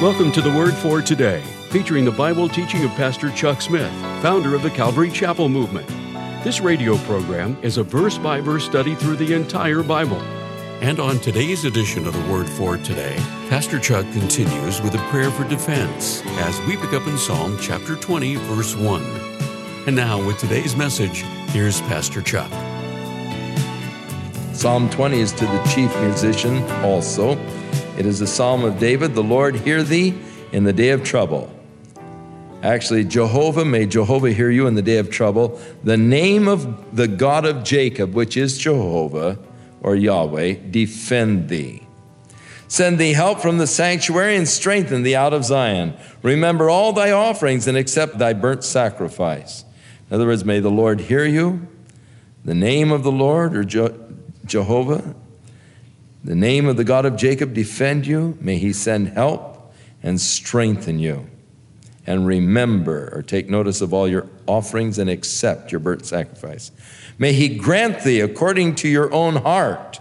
Welcome to The Word for Today, featuring the Bible teaching of Pastor Chuck Smith, founder of the Calvary Chapel movement. This radio program is a verse-by-verse study through the entire Bible. And on today's edition of The Word for Today, Pastor Chuck continues with a prayer for defense as we pick up in Psalm chapter 20, verse 1. And now, with today's message, here's Pastor Chuck. Psalm 20 is to the chief musician also. It is a psalm of David. The Lord hear thee in the day of trouble. Actually, Jehovah, may Jehovah hear you in the day of trouble. The name of the God of Jacob, which is Jehovah, or Yahweh, defend thee. Send thee help from the sanctuary and strengthen thee out of Zion. Remember all thy offerings and accept thy burnt sacrifice. In other words, may the Lord hear you. The name of the Lord, or Jehovah, the name of the God of Jacob, defend you. May he send help and strengthen you. And remember, or take notice of all your offerings and accept your burnt sacrifice. May he grant thee according to your own heart,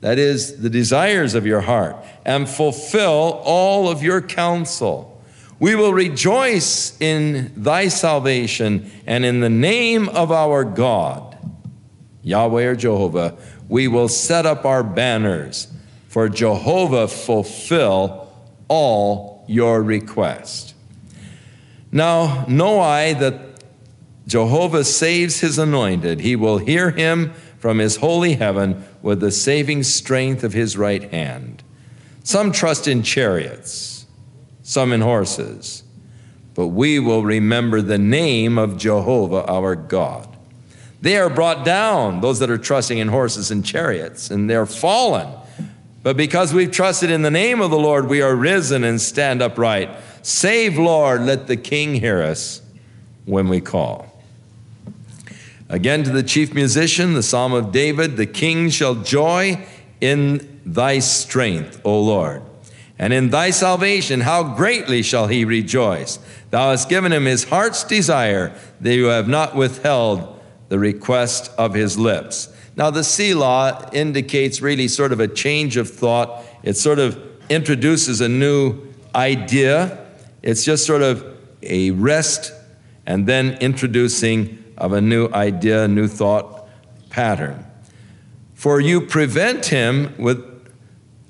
that is, the desires of your heart, and fulfill all of your counsel. We will rejoice in thy salvation, and in the name of our God, Yahweh or Jehovah, we will set up our banners, for Jehovah fulfill all your request. Now know I that Jehovah saves his anointed. He will hear him from his holy heaven with the saving strength of his right hand. Some trust in chariots, some in horses, but we will remember the name of Jehovah our God. They are brought down, those that are trusting in horses and chariots, and they're fallen. But because we've trusted in the name of the Lord, we are risen and stand upright. Save, Lord, let the King hear us when we call. Again, to the chief musician, the Psalm of David, the King shall joy in thy strength, O Lord. And in thy salvation, how greatly shall he rejoice. Thou hast given him his heart's desire, that you have not withheld the request of his lips. Now the Selah indicates really sort of a change of thought. It sort of introduces a new idea. It's just sort of a rest and then introducing of a new idea, new thought pattern. For you prevent him with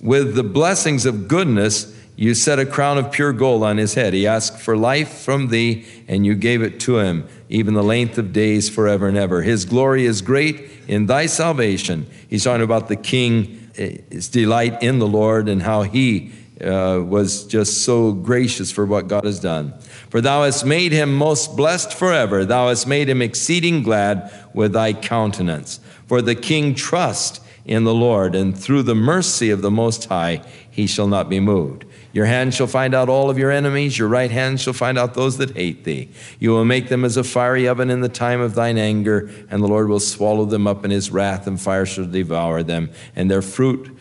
the blessings of goodness. You set a crown of pure gold on his head. He asked for life from thee, and you gave it to him, even the length of days forever and ever. His glory is great in thy salvation. He's talking about the King, his delight in the Lord, and how he was just so gracious for what God has done. For thou hast made him most blessed forever. Thou hast made him exceeding glad with thy countenance. For the King trusts in the Lord, and through the mercy of the Most High, he shall not be moved. Your hand shall find out all of your enemies. Your right hand shall find out those that hate thee. You will make them as a fiery oven in the time of thine anger, and the Lord will swallow them up in his wrath, and fire shall devour them. And their fruit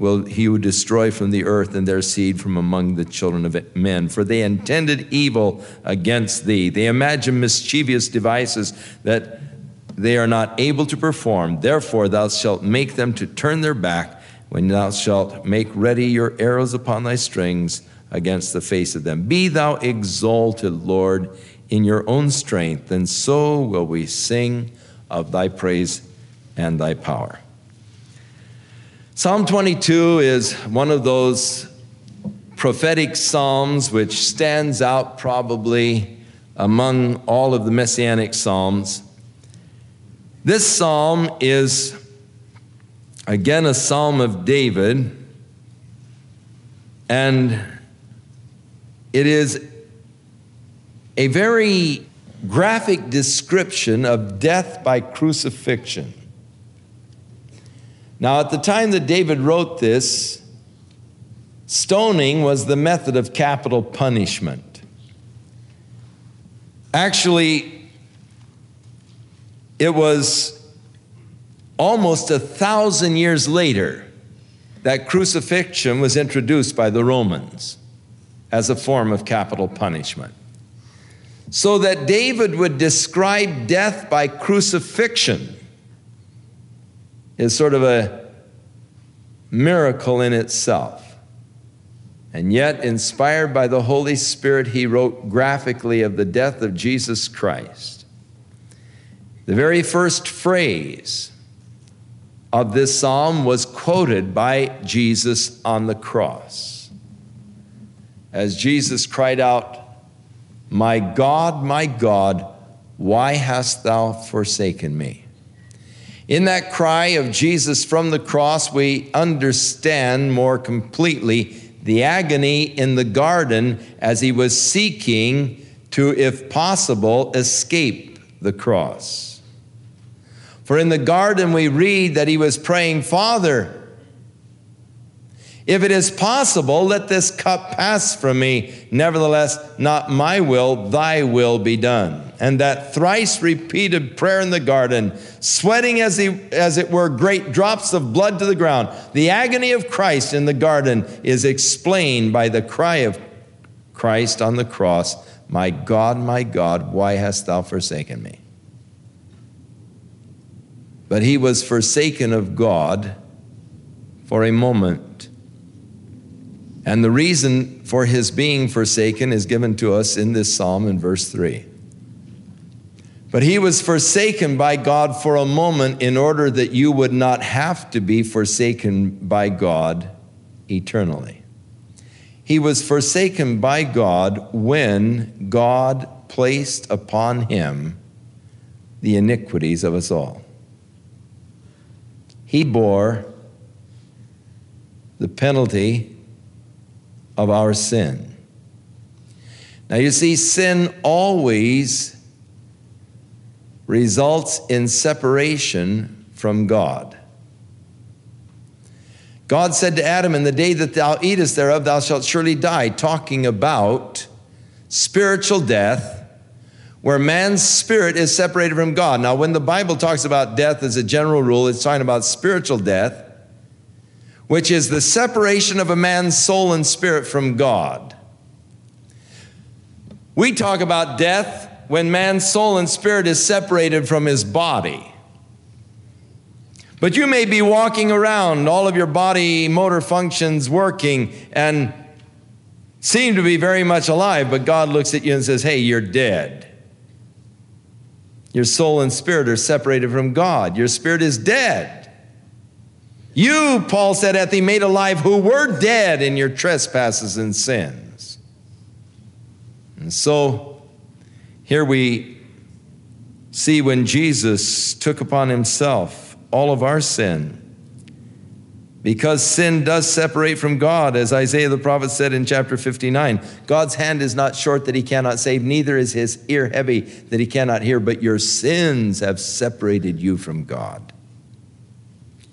will he would destroy from the earth, and their seed from among the children of men. For they intended evil against thee. They imagined mischievous devices that they are not able to perform. Therefore thou shalt make them to turn their back, when thou shalt make ready your arrows upon thy strings against the face of them. Be thou exalted, Lord, in your own strength, and so will we sing of thy praise and thy power. Psalm 22 is one of those prophetic psalms which stands out probably among all of the messianic psalms. This psalm is again, a psalm of David, and it is a very graphic description of death by crucifixion. Now, at the time that David wrote this, stoning was the method of capital punishment. Actually, it was almost 1,000 years later that crucifixion was introduced by the Romans as a form of capital punishment. So that David would describe death by crucifixion is sort of a miracle in itself. And yet, inspired by the Holy Spirit, he wrote graphically of the death of Jesus Christ. The very first phrase of this psalm was quoted by Jesus on the cross. As Jesus cried out, my God, why hast thou forsaken me?" In that cry of Jesus from the cross, we understand more completely the agony in the garden as he was seeking to, if possible, escape the cross. For in the garden we read that he was praying, "Father, if it is possible, let this cup pass from me. Nevertheless, not my will, thy will be done." And that thrice repeated prayer in the garden, sweating as it were great drops of blood to the ground. The agony of Christ in the garden is explained by the cry of Christ on the cross, my God, why hast thou forsaken me?" But he was forsaken of God for a moment. And the reason for his being forsaken is given to us in this psalm in verse 3. But he was forsaken by God for a moment in order that you would not have to be forsaken by God eternally. He was forsaken by God when God placed upon him the iniquities of us all. He bore the penalty of our sin. Now you see, sin always results in separation from God. God said to Adam, "In the day that thou eatest thereof, thou shalt surely die," talking about spiritual death, where man's spirit is separated from God. Now, when the Bible talks about death as a general rule, it's talking about spiritual death, which is the separation of a man's soul and spirit from God. We talk about death when man's soul and spirit is separated from his body. But you may be walking around, all of your body motor functions working, and seem to be very much alive, but God looks at you and says, "Hey, you're dead. Your soul and spirit are separated from God. Your spirit is dead. You," Paul said, "hath he made alive who were dead in your trespasses and sins." And so, here we see when Jesus took upon himself all of our sin, because sin does separate from God, as Isaiah the prophet said in chapter 59, "God's hand is not short that he cannot save, neither is his ear heavy that he cannot hear, but your sins have separated you from God."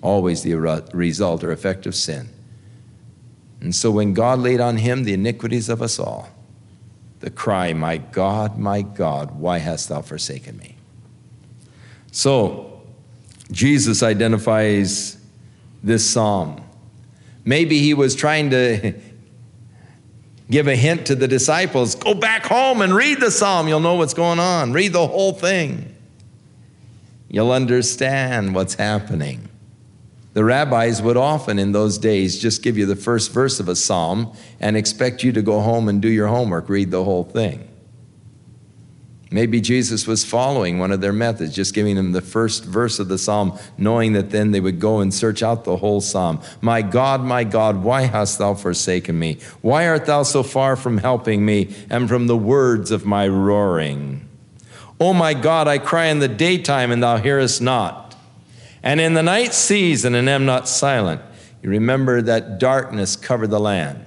Always the result or effect of sin. And so when God laid on him the iniquities of us all, the cry, my God, why hast thou forsaken me?" So Jesus identifies this psalm. Maybe he was trying to give a hint to the disciples, "Go back home and read the psalm. You'll know what's going on. Read the whole thing. You'll understand what's happening." The rabbis would often in those days just give you the first verse of a psalm and expect you to go home and do your homework, read the whole thing. Maybe Jesus was following one of their methods, just giving them the first verse of the psalm, knowing that then they would go and search out the whole psalm. My God, why hast thou forsaken me? Why art thou so far from helping me and from the words of my roaring? Oh my God, I cry in the daytime and thou hearest not. And in the night season, and am not silent. You remember that darkness covered the land.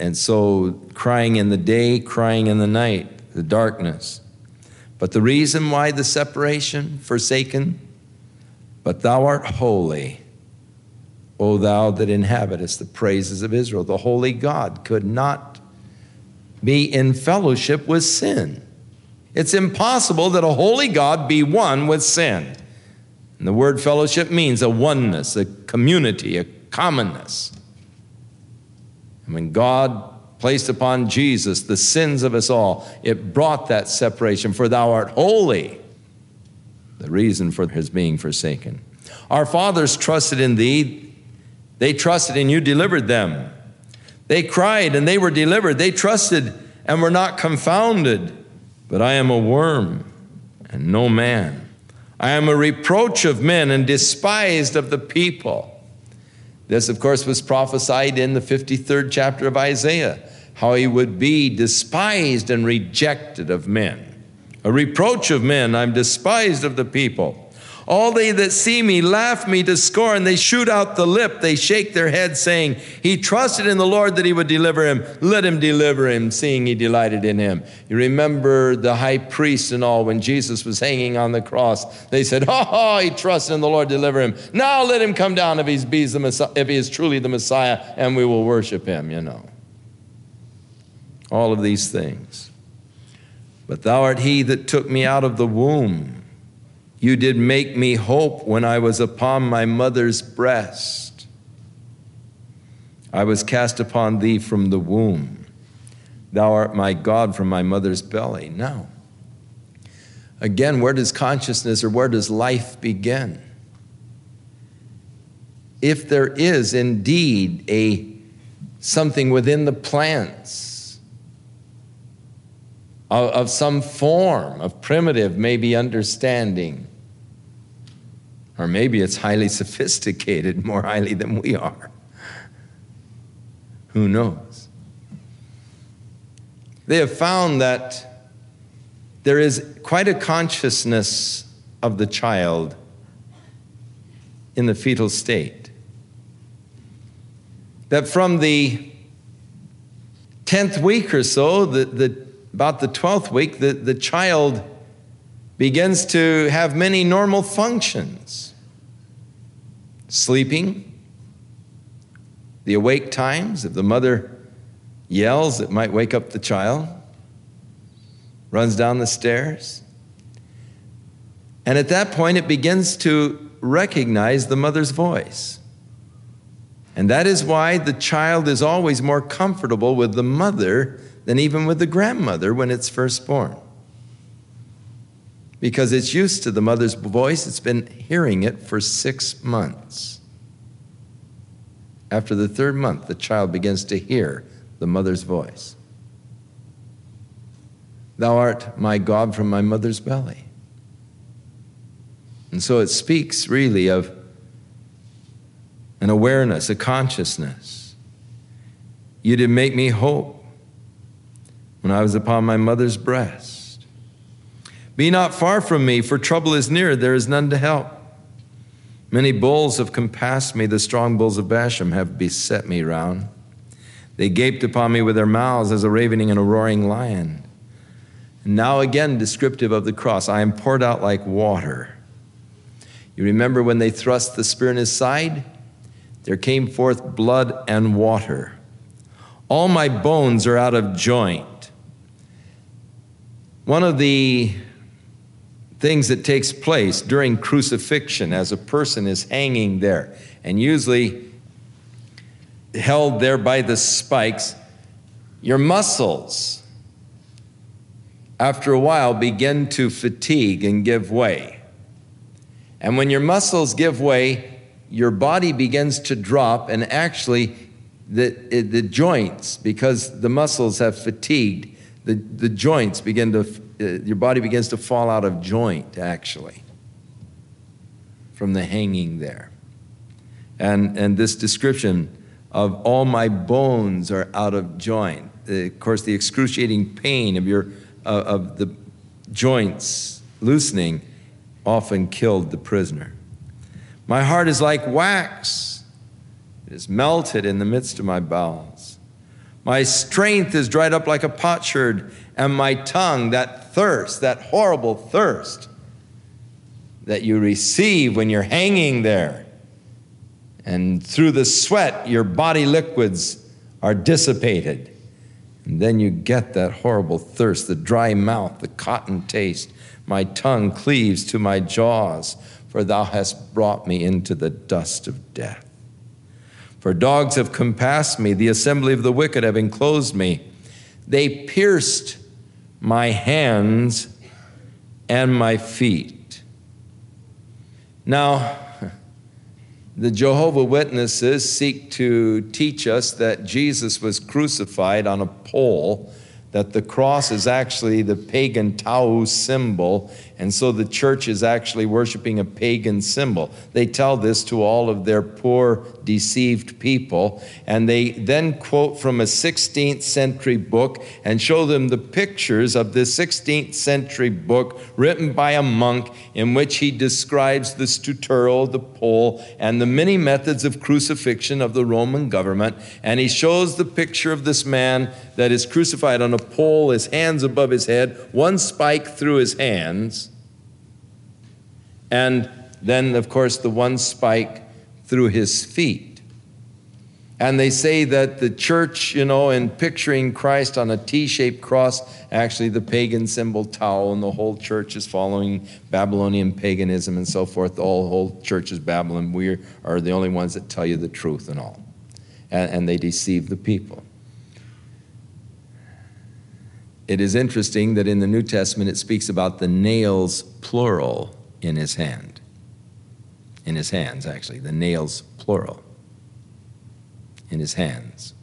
And so crying in the day, crying in the night, the darkness. But the reason why the separation, forsaken, but thou art holy, O thou that inhabitest the praises of Israel. The holy God could not be in fellowship with sin. It's impossible that a holy God be one with sin. And the word fellowship means a oneness, a community, a commonness. And when God placed upon Jesus the sins of us all, it brought that separation, for thou art holy, the reason for his being forsaken. Our fathers trusted in thee, they trusted and you delivered them. They cried and they were delivered. They trusted and were not confounded. But I am a worm and no man. I am a reproach of men and despised of the people. This, of course, was prophesied in the 53rd chapter of Isaiah, how he would be despised and rejected of men. A reproach of men, I'm despised of the people. All they that see me laugh me to scorn. They shoot out the lip. They shake their head, saying, he trusted in the Lord that he would deliver him. Let him deliver him, seeing he delighted in him. You remember the high priest and all, when Jesus was hanging on the cross. They said, oh, he trusted in the Lord, deliver him. Now let him come down if he is truly the Messiah, and we will worship him, you know. All of these things. But thou art he that took me out of the womb. You did make me hope when I was upon my mother's breast. I was cast upon thee from the womb. Thou art my God from my mother's belly. Now, again, where does consciousness or where does life begin? If there is indeed something within the plants of some form of primitive, maybe understanding, or maybe it's highly sophisticated, more highly than we are. Who knows? They have found that there is quite a consciousness of the child in the fetal state. That from the 10th week or so, about the 12th week, the child begins to have many normal functions. Sleeping, the awake times, if the mother yells, it might wake up the child, runs down the stairs. And at that point, it begins to recognize the mother's voice. And that is why the child is always more comfortable with the mother than even with the grandmother when it's first born. Because it's used to the mother's voice, it's been hearing it for 6 months. After the 3rd month, the child begins to hear the mother's voice. Thou art my God from my mother's belly. And so it speaks really of an awareness, a consciousness. You did make me hope when I was upon my mother's breast. Be not far from me, for trouble is near, there is none to help. Many bulls have compassed me, the strong bulls of Bashan have beset me round. They gaped upon me with their mouths as a ravening and a roaring lion. And now again, descriptive of the cross, I am poured out like water. You remember when they thrust the spear in his side? There came forth blood and water. All my bones are out of joint. One of the things that takes place during crucifixion as a person is hanging there and usually held there by the spikes, your muscles after a while begin to fatigue and give way. And when your muscles give way, your body begins to drop, and actually the joints, because the muscles have fatigued, the joints begin to, your body begins to fall out of joint, actually, from the hanging there. And this description of all my bones are out of joint. Of course, the excruciating pain of the joints loosening often killed the prisoner. My heart is like wax. It is melted in the midst of my bowels. My strength is dried up like a potsherd, and my tongue, that thirst, that horrible thirst that you receive when you're hanging there. And through the sweat, your body liquids are dissipated. And then you get that horrible thirst, the dry mouth, the cotton taste. My tongue cleaves to my jaws, for thou hast brought me into the dust of death. For dogs have compassed me, the assembly of the wicked have enclosed me. They pierced my hands and my feet. Now, The Jehovah Witnesses seek to teach us that Jesus was crucified on a pole, that the cross is actually the pagan Tau symbol, and so the church is actually worshiping a pagan symbol. They tell this to all of their poor, deceived people, and they then quote from a 16th century book and show them the pictures of this 16th century book written by a monk in which he describes the stutero, the pole, and the many methods of crucifixion of the Roman government, and he shows the picture of this man that is crucified on a pole, his hands above his head, one spike through his hands, and then, of course, the one spike through his feet. And they say that the church, in picturing Christ on a T-shaped cross, actually the pagan symbol Tau, and the whole church is following Babylonian paganism and so forth. The whole church is Babylon. We are the only ones that tell you the truth and all. And they deceive the people. It is interesting that in the New Testament it speaks about the nails, plural, in his hand. In his hands, actually. The nails, plural. In his hands.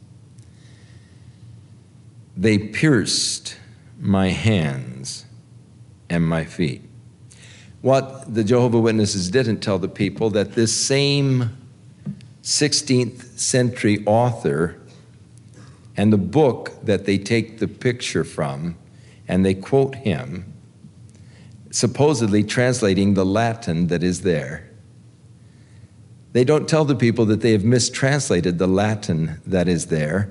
They pierced my hands and my feet. What the Jehovah Witnesses didn't tell the people, that this same 16th century author and the book that they take the picture from, and they quote him, supposedly translating the Latin that is there. They don't tell the people that they have mistranslated the Latin that is there.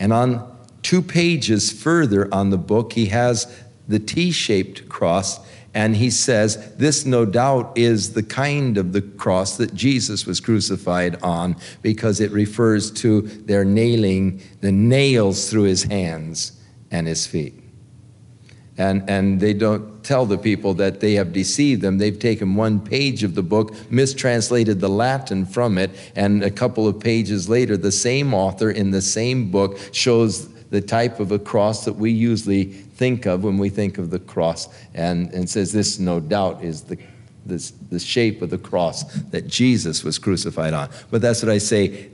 And on 2 pages further on the book, he has the T-shaped cross, and he says, this no doubt is the kind of the cross that Jesus was crucified on, because it refers to their nailing the nails through his hands and his feet. And they don't tell the people that they have deceived them. They've taken one page of the book, mistranslated the Latin from it, and a couple of pages later, the same author in the same book shows the type of a cross that we usually think of when we think of the cross, and says this no doubt is the shape of the cross that Jesus was crucified on. But that's what I say,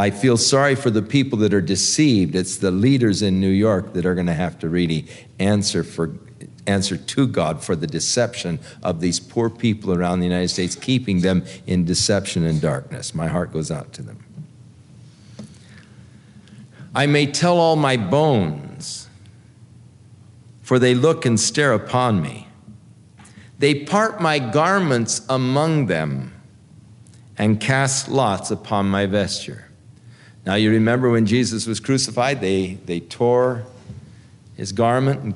I feel sorry for the people that are deceived. It's the leaders in New York that are going to have to really answer to God for the deception of these poor people around the United States, keeping them in deception and darkness. My heart goes out to them. I may tell all my bones, for they look and stare upon me. They part my garments among them and cast lots upon my vesture. Now, you remember when Jesus was crucified, they tore his garment and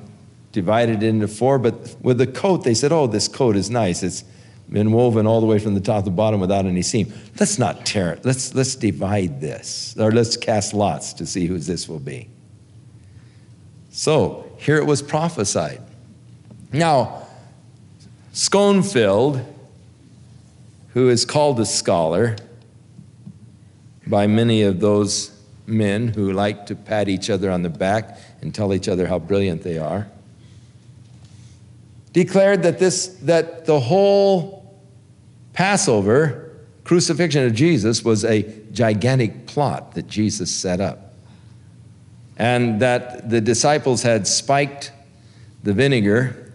divided it into 4, but with the coat, they said, oh, this coat is nice. It's been woven all the way from the top to the bottom without any seam. Let's not tear it. Let's divide this, or let's cast lots to see whose this will be. So, here it was prophesied. Now, Schoenfeld, who is called a scholar by many of those men who like to pat each other on the back and tell each other how brilliant they are, declared that the whole Passover crucifixion of Jesus was a gigantic plot that Jesus set up, and that the disciples had spiked the vinegar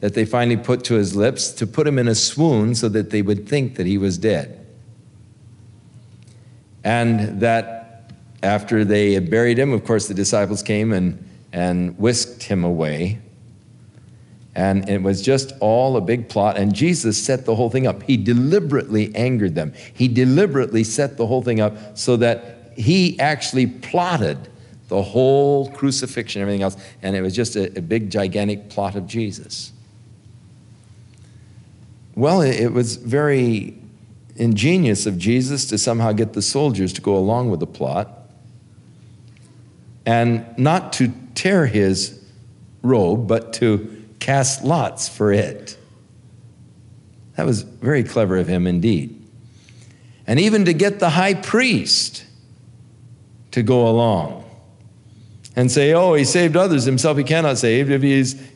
that they finally put to his lips to put him in a swoon so that they would think that he was dead. And that after they had buried him, of course, the disciples came and whisked him away. And it was just all a big plot. And Jesus set the whole thing up. He deliberately angered them. He deliberately set the whole thing up so that he actually plotted the whole crucifixion and everything else. And it was just a big, gigantic plot of Jesus. Well, it was very ingenious of Jesus to somehow get the soldiers to go along with the plot and not to tear his robe, but to cast lots for it. That was very clever of him indeed. And even to get the high priest to go along. and say, oh, he saved others, himself he cannot save. If he's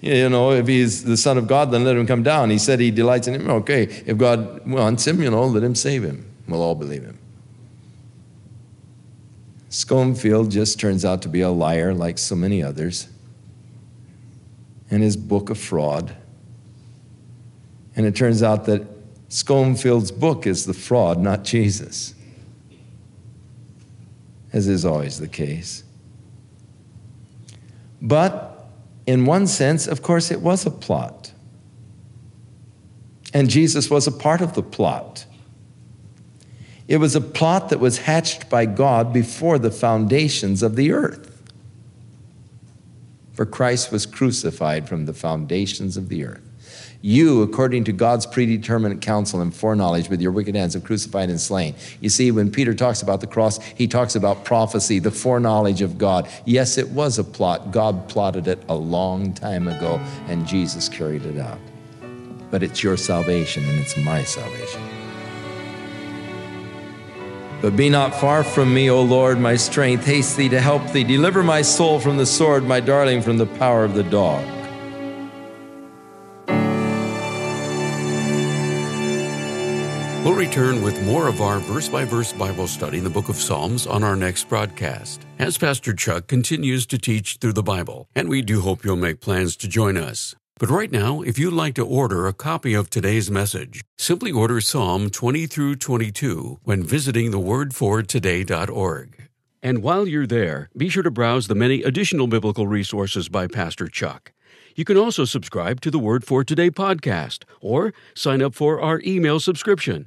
the Son of God, then let him come down. He said he delights in him. Okay, if God wants him, let him save him. We'll all believe him. Schoenfeld just turns out to be a liar like so many others, and his book a fraud. And it turns out that Schoenfeld's book is the fraud, not Jesus, as is always the case. But in one sense, of course, it was a plot. And Jesus was a part of the plot. It was a plot that was hatched by God before the foundations of the earth. For Christ was crucified from the foundations of the earth. You, according to God's predetermined counsel and foreknowledge, with your wicked hands have crucified and slain. You see, when Peter talks about the cross, he talks about prophecy, the foreknowledge of God. Yes, it was a plot. God plotted it a long time ago, and Jesus carried it out. But it's your salvation, and it's my salvation. But be not far from me, O Lord, my strength. Haste thee to help thee. Deliver my soul from the sword, my darling from the power of the dog. We'll return with more of our verse-by-verse Bible study in the book of Psalms on our next broadcast, as Pastor Chuck continues to teach through the Bible, and we do hope you'll make plans to join us. But right now, if you'd like to order a copy of today's message, simply order Psalm 20 through 22 when visiting thewordfortoday.org. And while you're there, be sure to browse the many additional biblical resources by Pastor Chuck. You can also subscribe to the Word for Today podcast or sign up for our email subscription.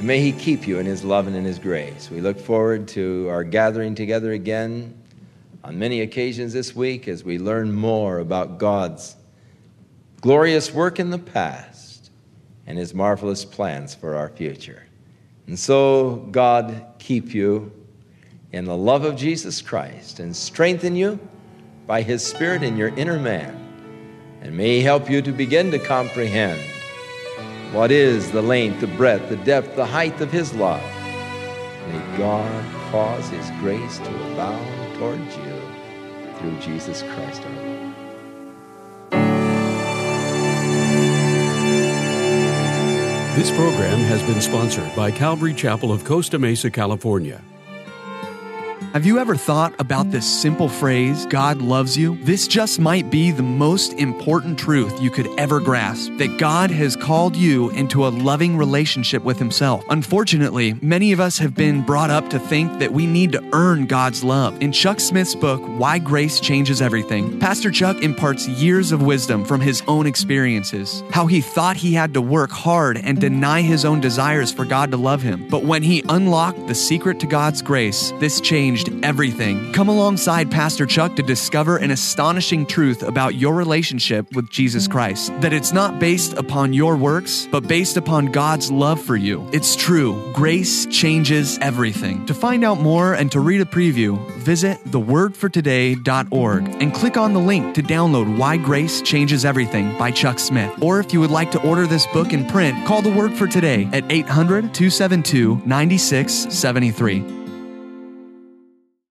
May he keep you in his love and in his grace. We look forward to our gathering together again on many occasions this week as we learn more about God's glorious work in the past and his marvelous plans for our future. And so, God, keep you in the love of Jesus Christ and strengthen you by his Spirit in your inner man. And may he help you to begin to comprehend what is the length, the breadth, the depth, the height of his love. May God cause his grace to abound toward you through Jesus Christ our Lord. This program has been sponsored by Calvary Chapel of Costa Mesa, California. Have you ever thought about this simple phrase, God loves you? This just might be the most important truth you could ever grasp, that God has called you into a loving relationship with himself. Unfortunately, many of us have been brought up to think that we need to earn God's love. In Chuck Smith's book, Why Grace Changes Everything, Pastor Chuck imparts years of wisdom from his own experiences, how he thought he had to work hard and deny his own desires for God to love him. But when he unlocked the secret to God's grace, this changed everything. Come alongside Pastor Chuck to discover an astonishing truth about your relationship with Jesus Christ, that it's not based upon your works, but based upon God's love for you. It's true. Grace changes everything. To find out more and to read a preview, visit thewordfortoday.org and click on the link to download Why Grace Changes Everything by Chuck Smith. Or if you would like to order this book in print, call the Word for Today at 800-272-9673.